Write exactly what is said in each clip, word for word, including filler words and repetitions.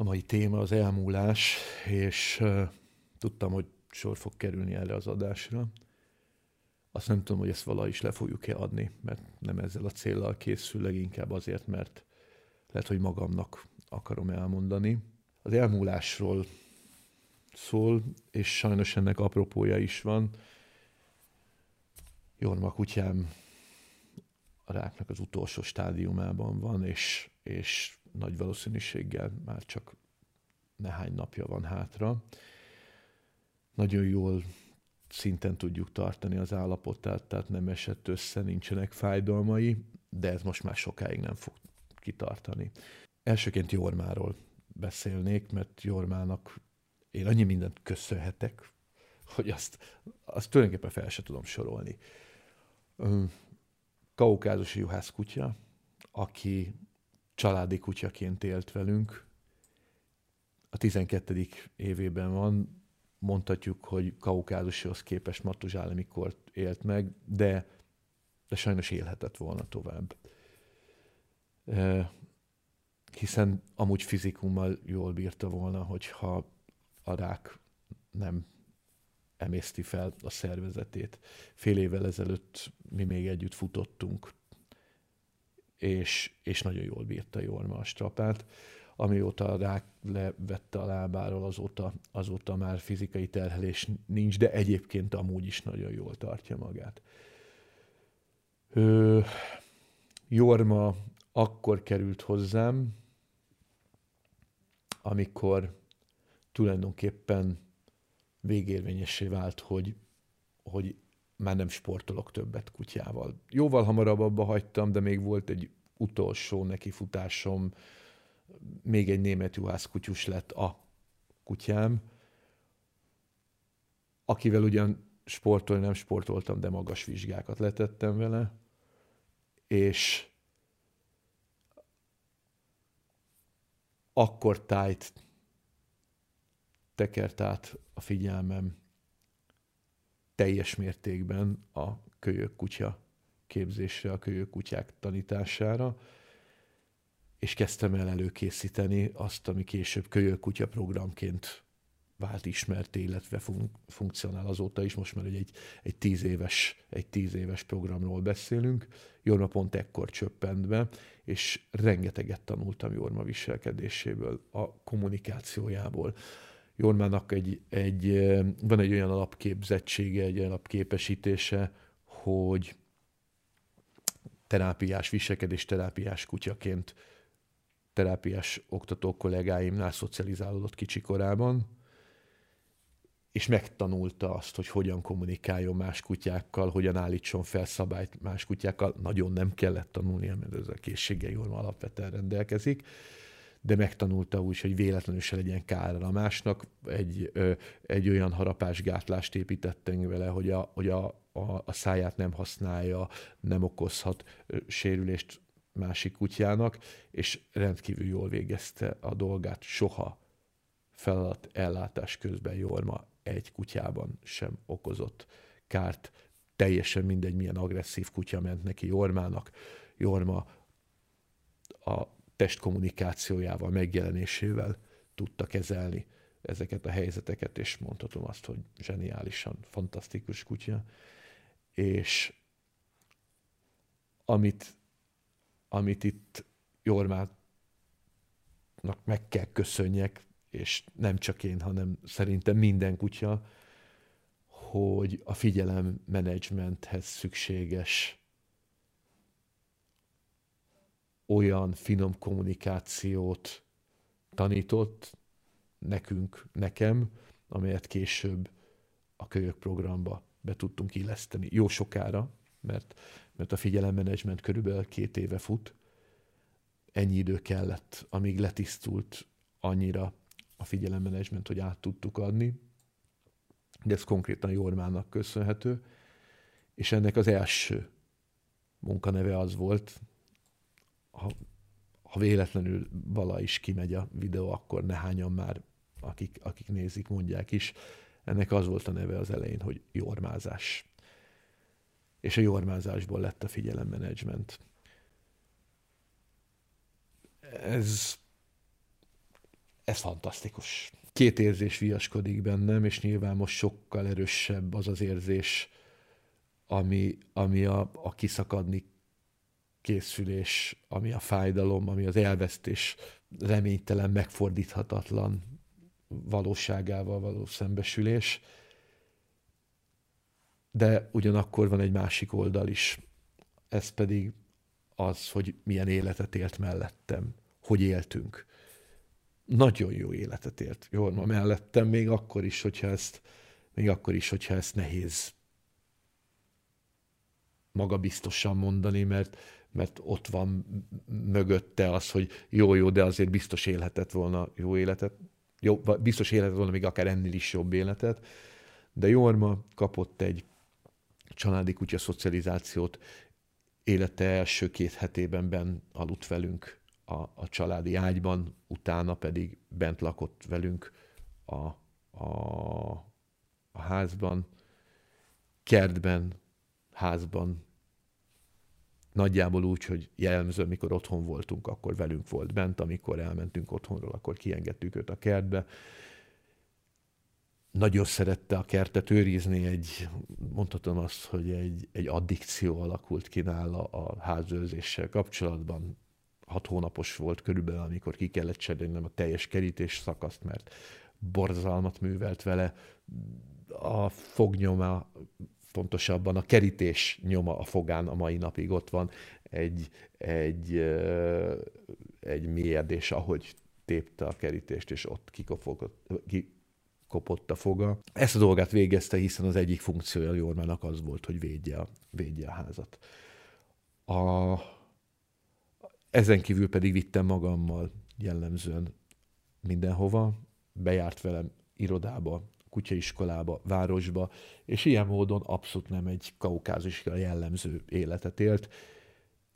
A mai téma az elmúlás, és uh, tudtam, hogy sor fog kerülni erre az adásra. Azt nem tudom, hogy ezt valahogy is le fogjuk-e adni, mert nem ezzel a céllal készül, leginkább azért, mert lehet, hogy magamnak akarom elmondani. Az elmúlásról szól, és sajnos ennek apropója is van. Jorma kutyám a ráknak az utolsó stádiumában van, és, és nagy valószínűséggel már csak néhány napja van hátra. Nagyon jól szinten tudjuk tartani az állapotát, tehát nem esett össze, nincsenek fájdalmai, de ez most már sokáig nem fog kitartani. Elsőként Jormáról beszélnék, mert Jormának én annyi mindent köszönhetek, hogy azt, azt tulajdonképpen fel se tudom sorolni. Kaukázusi juhászkutya, aki családi kutyaként élt velünk, a tizenkettedik évében van, mondhatjuk, hogy kaukázusihoz képest matuzsálemi kort élt meg, de, de sajnos élhetett volna tovább. E, hiszen amúgy fizikummal jól bírta volna, hogyha a rák nem emészti fel a szervezetét. Fél évvel ezelőtt mi még együtt futottunk, és, és nagyon jól bírta Jorma a strapát. Amióta a rák levette a lábáról, azóta, azóta már fizikai terhelés nincs, de egyébként amúgy is nagyon jól tartja magát. Ö, Jorma akkor került hozzám, amikor tulajdonképpen végérvényessé vált, hogy, hogy már nem sportolok többet kutyával. Jóval hamarabb abba hagytam, de még volt egy utolsó nekifutásom, még egy német juhászkutyus lett a kutyám, akivel ugyan sportolni nem sportoltam, de magas vizsgákat letettem vele, és akkor tájt tekert át a figyelmem teljes mértékben a kölyök kutya képzésre, a kölyök kutyák tanítására, és kezdtem el előkészíteni azt, ami később kölyök kutya programként vált ismerté, illetve fun- funkcionál azóta is, most már egy, egy, tíz éves, egy tíz éves programról beszélünk. Jorma pont ekkor csöppent be, és rengeteget tanultam Jorma viselkedéséből, a kommunikációjából. Jormának egy, egy, van egy olyan alapképzettsége, egy alapképesítése, hogy terápiás, viselkedés terápiás kutyaként terápiás oktató kollégáimnál szocializálódott kicsi korában, és megtanulta azt, hogy hogyan kommunikáljon más kutyákkal, hogyan állítson fel szabályt más kutyákkal. Nagyon nem kellett tanulnia, mert ez a készséggel Jorma alapvetően rendelkezik, de megtanulta úgy, hogy véletlenül se legyen kára a másnak. Egy, ö, egy olyan harapásgátlást építettünk vele, hogy, a, hogy a, a, a száját nem használja, nem okozhat sérülést másik kutyának, és rendkívül jól végezte a dolgát. Soha feladat ellátás közben Jorma egy kutyában sem okozott kárt. Teljesen mindegy, milyen agresszív kutya ment neki Jormának. Jorma a testkommunikációjával, megjelenésével tudta kezelni ezeket a helyzeteket, és mondhatom azt, hogy zseniálisan, fantasztikus kutya. És amit, amit itt Jormának meg kell köszönjek, és nem csak én, hanem szerintem minden kutya, hogy a figyelemmenedzsmenthez szükséges olyan finom kommunikációt tanított nekünk, nekem, amelyet később a kölyök programba be tudtunk illeszteni. Jó sokára, mert, mert a figyelemmenedzsment körülbelül két éve fut. Ennyi idő kellett, amíg letisztult annyira a figyelemmenedzsment, hogy át tudtuk adni. De ez konkrétan Jormának köszönhető. És ennek az első munkaneve az volt, Ha, ha véletlenül vala is kimegy a videó, akkor nehányan már, akik, akik nézik, mondják is. Ennek az volt a neve az elején, hogy jormázás. És a jormázásból lett a figyelemmenedzsment. Ez, Ez fantasztikus. Két érzés viaskodik bennem, és nyilván most sokkal erősebb az az érzés, ami, ami a, a kiszakadni készülés, ami a fájdalom, ami az elvesztés reménytelen, megfordíthatatlan valóságával való szembesülés. De ugyanakkor van egy másik oldal is. Ez pedig az, hogy milyen életet élt mellettem, hogy éltünk. Nagyon jó életet élt Jorma mellettem, még akkor is, hogyha ezt, még akkor is, hogyha ezt nehéz magabiztosan mondani, mert, mert ott van mögötte az, hogy jó-jó, de azért biztos élhetett volna jó életet, jó, biztos élhetett volna még akár ennél is jobb életet, de Jorma kapott egy családi kutya szocializációt, élete első két hetében benn aludt velünk a, a családi ágyban, utána pedig bent lakott velünk a, a, a házban, kertben, házban, nagyjából úgy, hogy jellemzően, mikor otthon voltunk, akkor velünk volt bent, amikor elmentünk otthonról, akkor kiengedtük őt a kertbe. Nagyon szerette a kertet őrizni, egy, mondhatom azt, hogy egy, egy addikció alakult ki nála a házőrzéssel kapcsolatban. Hat hónapos volt körülbelül, amikor ki kellett cserélnem a teljes kerítés szakaszt, mert borzalmat művelt vele. A fognyoma, pontosabban a kerítés nyoma a fogán a mai napig ott van. Egy, egy, egy mélyedés, ahogy tépte a kerítést, és ott kikopogott, ki, kopott a foga. Ezt a dolgát végezte, hiszen az egyik funkciója Jormának az volt, hogy védje a, védje a házat. A, ezen kívül pedig vittem magammal jellemzően mindenhova, bejárt velem irodába, kutyaiskolába, városba, és ilyen módon abszolút nem egy kaukázusra jellemző életet élt.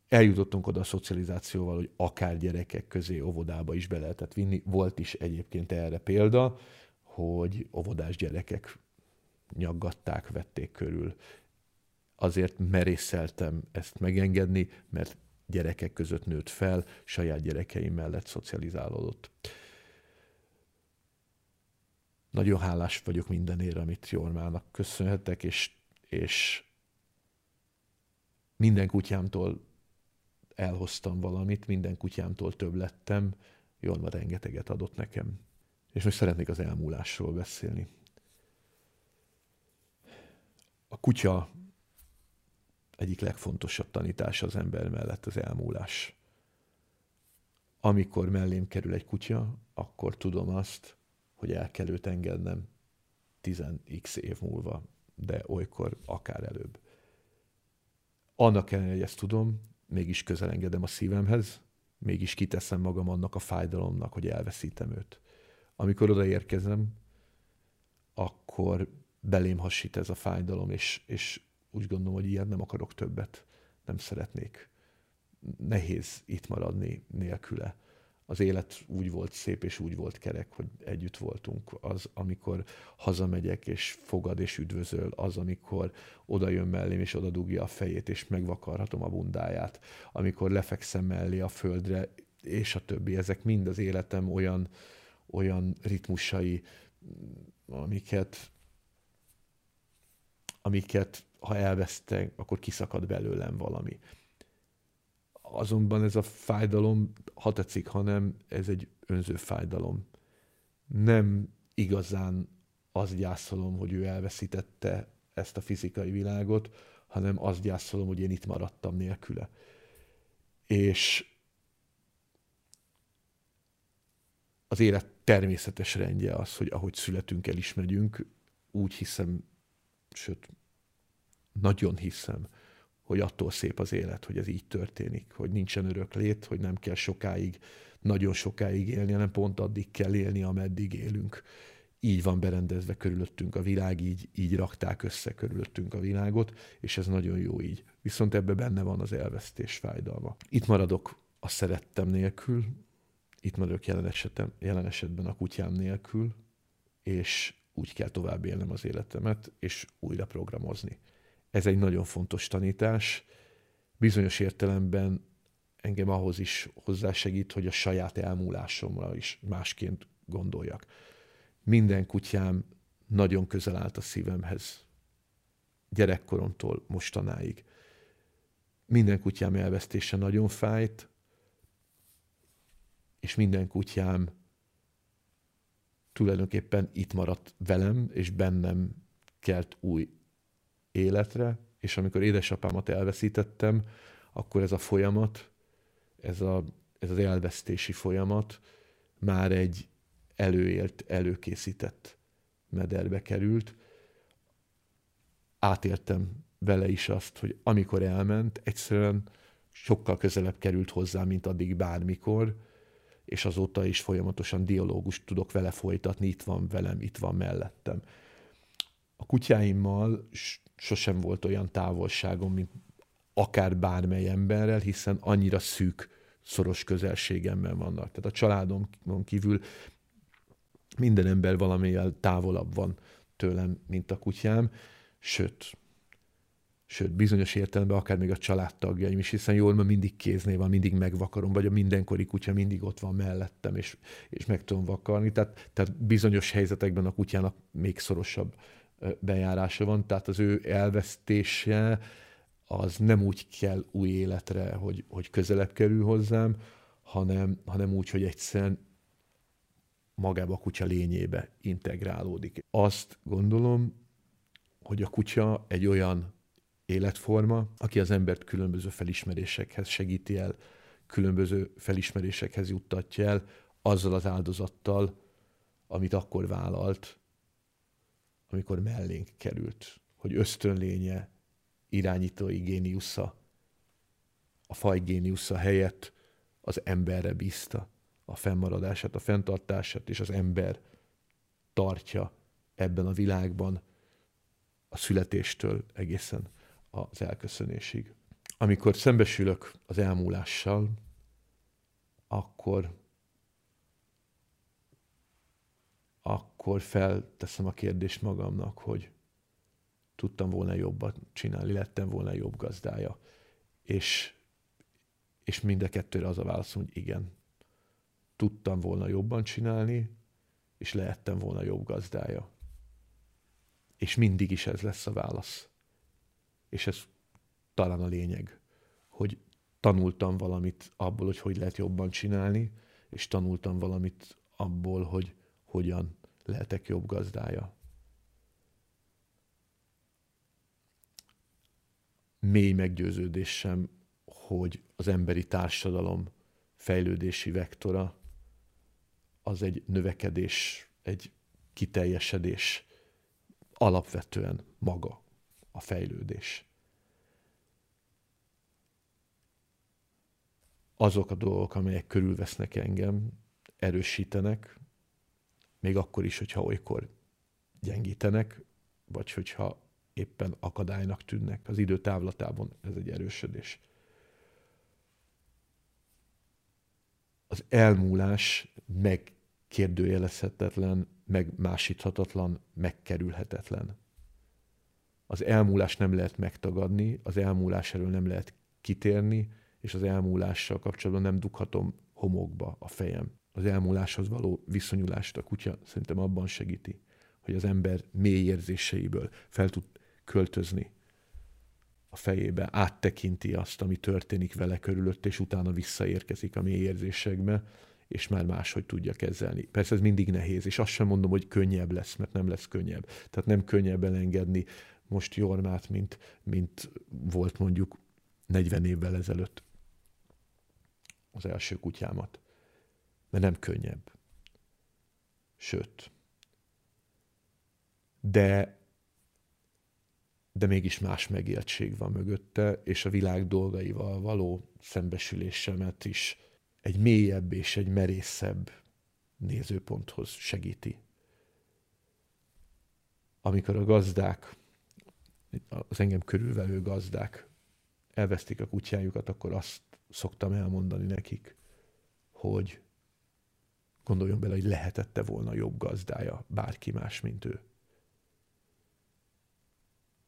Eljutottunk oda a szocializációval, hogy akár gyerekek közé óvodába is be lehetett vinni. Volt is egyébként erre példa, hogy óvodás gyerekek nyaggatták, vették körül. Azért merészeltem ezt megengedni, mert gyerekek között nőtt fel, saját gyerekeim mellett szocializálódott. Nagyon hálás vagyok mindenért, amit Jormának köszönhetek, és, és minden kutyámtól elhoztam valamit, minden kutyámtól több lettem, Jorma rengeteget adott nekem. És most szeretnék az elmúlásról beszélni. A kutya egyik legfontosabb tanítása az ember mellett az elmúlás. Amikor mellém kerül egy kutya, akkor tudom azt, hogy el kell őt engednem tíz x év múlva, de olykor akár előbb. Annak ellenére, hogy ezt tudom, mégis közel engedem a szívemhez, mégis kiteszem magam annak a fájdalomnak, hogy elveszítem őt. Amikor odaérkezem, akkor belém hasít ez a fájdalom, és, és úgy gondolom, hogy ilyen nem akarok többet, nem szeretnék. Nehéz itt maradni nélküle. Az élet úgy volt szép, és úgy volt kerek, hogy együtt voltunk. Az, amikor hazamegyek, és fogad, és üdvözöl, az, amikor oda jön mellém, és oda dugja a fejét, és megvakarhatom a bundáját, amikor lefekszem mellé a földre, és a többi. Ezek mind az életem olyan, olyan ritmusai, amiket, amiket ha elvesztek, akkor kiszakad belőlem valami. Azonban ez a fájdalom, ha tetszik, hanem ez egy önző fájdalom. Nem igazán azt gyászolom, hogy ő elveszítette ezt a fizikai világot, hanem azt gyászolom, hogy én itt maradtam nélküle. És az élet természetes rendje az, hogy ahogy születünk, el is megyünk. Úgy hiszem, sőt, nagyon hiszem, hogy attól szép az élet, hogy ez így történik, hogy nincsen örök lét, hogy nem kell sokáig, nagyon sokáig élni, hanem pont addig kell élni, ameddig élünk. Így van berendezve körülöttünk a világ, így, így rakták össze körülöttünk a világot, és ez nagyon jó így. Viszont ebben benne van az elvesztés fájdalma. Itt maradok a szerettem nélkül, itt maradok jelen, esetem, jelen esetben a kutyám nélkül, és úgy kell tovább élnem az életemet, és újra programozni. Ez egy nagyon fontos tanítás. Bizonyos értelemben engem ahhoz is hozzásegít, hogy a saját elmúlásomra is másként gondoljak. Minden kutyám nagyon közel állt a szívemhez. Gyerekkoromtól mostanáig. Minden kutyám elvesztése nagyon fájt, és minden kutyám tulajdonképpen itt maradt velem, és bennem kelt új életre, és amikor édesapámat elveszítettem, akkor ez a folyamat, ez, a, ez az elvesztési folyamat már egy előélt, előkészített mederbe került. Átéltem vele is azt, hogy amikor elment, egyszerűen sokkal közelebb került hozzá, mint addig bármikor, és azóta is folyamatosan dialógust tudok vele folytatni, itt van velem, itt van mellettem. A kutyáimmal sosem volt olyan távolságom, mint akár bármely emberrel, hiszen annyira szűk, szoros közelségemben vannak. Tehát a családomon kívül minden ember valamilyen távolabb van tőlem, mint a kutyám, sőt, sőt, bizonyos értelemben akár még a családtagjaim is, hiszen Jorma mindig kéznél van, mindig megvakarom, vagy a mindenkori kutya mindig ott van mellettem, és, és meg tudom vakarni. Tehát, tehát bizonyos helyzetekben a kutyának még szorosabb bejárása van, tehát az ő elvesztése az nem úgy kell új életre, hogy, hogy közelebb kerül hozzám, hanem, hanem úgy, hogy egyszerűen magába a kutya lényébe integrálódik. Azt gondolom, hogy a kutya egy olyan életforma, aki az embert különböző felismerésekhez segíti el, különböző felismerésekhez juttatja el, azzal az áldozattal, amit akkor vállalt, amikor mellénk került, hogy ösztönlénye, irányítói géniusza, a faj géniusza helyett az emberre bízta a fennmaradását, a fenntartását, és az ember tartja ebben a világban a születéstől egészen az elköszönésig. Amikor szembesülök az elmúlással, akkor, akkor felteszem a kérdést magamnak, hogy tudtam volna jobbat csinálni, lettem volna jobb gazdája. És, és mind a kettőre az a válaszom, hogy igen. Tudtam volna jobban csinálni, és lehettem volna jobb gazdája. És mindig is ez lesz a válasz. És ez talán a lényeg, hogy tanultam valamit abból, hogy hogy lehet jobban csinálni, és tanultam valamit abból, hogy hogyan lehetek jobb gazdája. Mély meggyőződésem, hogy az emberi társadalom fejlődési vektora az egy növekedés, egy kiteljesedés, alapvetően maga a fejlődés. Azok a dolgok, amelyek körülvesznek engem, erősítenek, még akkor is, hogyha olykor gyengítenek, vagy hogyha éppen akadálynak tűnnek. Az idő távlatában ez egy erősödés. Az elmúlás megkérdőjelezhetetlen, megmásíthatatlan, megkerülhetetlen. Az elmúlás nem lehet megtagadni, az elmúlás elől nem lehet kitérni, és az elmúlással kapcsolatban nem dughatom homokba a fejem. Az elmúláshoz való viszonyulást a kutya szerintem abban segíti, hogy az ember mély érzéseiből fel tud költözni a fejébe, áttekinti azt, ami történik vele körülött, és utána visszaérkezik a mély érzésekbe, és már máshogy tudja kezelni. Persze ez mindig nehéz, és azt sem mondom, hogy könnyebb lesz, mert nem lesz könnyebb. Tehát nem könnyebb elengedni most Jormát, mint, mint volt mondjuk negyven évvel ezelőtt az első kutyámat. Mert nem könnyebb. Sőt. De, de mégis más megéltség van mögötte, és a világ dolgaival való szembesülésemet is egy mélyebb és egy merészebb nézőponthoz segíti. Amikor a gazdák, az engem körülvevő gazdák elvesztik a kutyájukat, akkor azt szoktam elmondani nekik, hogy gondoljon bele, hogy lehetette volna jobb gazdája bárki más, mint ő.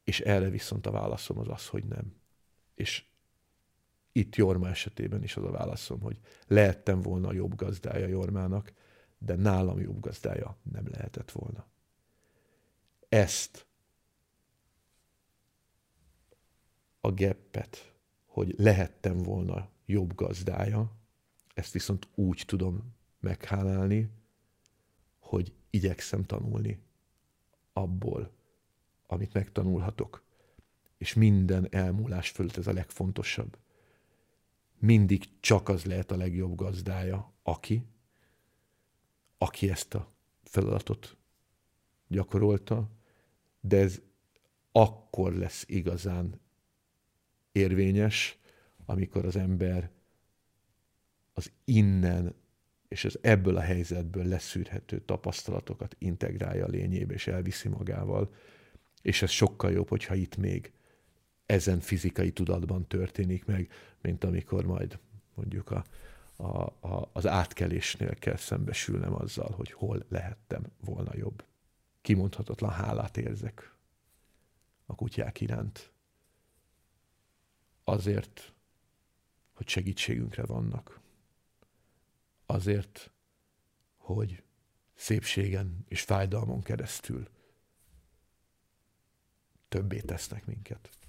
És erre viszont a válaszom az az, hogy nem. És itt Jorma esetében is az a válaszom, hogy lehettem volna jobb gazdája Jormának, de nálam jobb gazdája nem lehetett volna. Ezt a geppet, hogy lehettem volna jobb gazdája, ezt viszont úgy tudom meghálálni, hogy igyekszem tanulni abból, amit megtanulhatok. És minden elmúlás fölött ez a legfontosabb. Mindig csak az lehet a legjobb gazdája, aki, aki ezt a feladatot gyakorolta, de ez akkor lesz igazán érvényes, amikor az ember az innen és az ebből a helyzetből leszűrhető tapasztalatokat integrálja a lényébe és elviszi magával, és ez sokkal jobb, hogyha itt még ezen fizikai tudatban történik meg, mint amikor majd mondjuk a, a, a, az átkelésnél kell szembesülnem azzal, hogy hol lehettem volna jobb. Kimondhatatlan hálát érzek a kutyák iránt. Azért, hogy segítségünkre vannak. Azért, hogy szépségen és fájdalmon keresztül többé tesznek minket.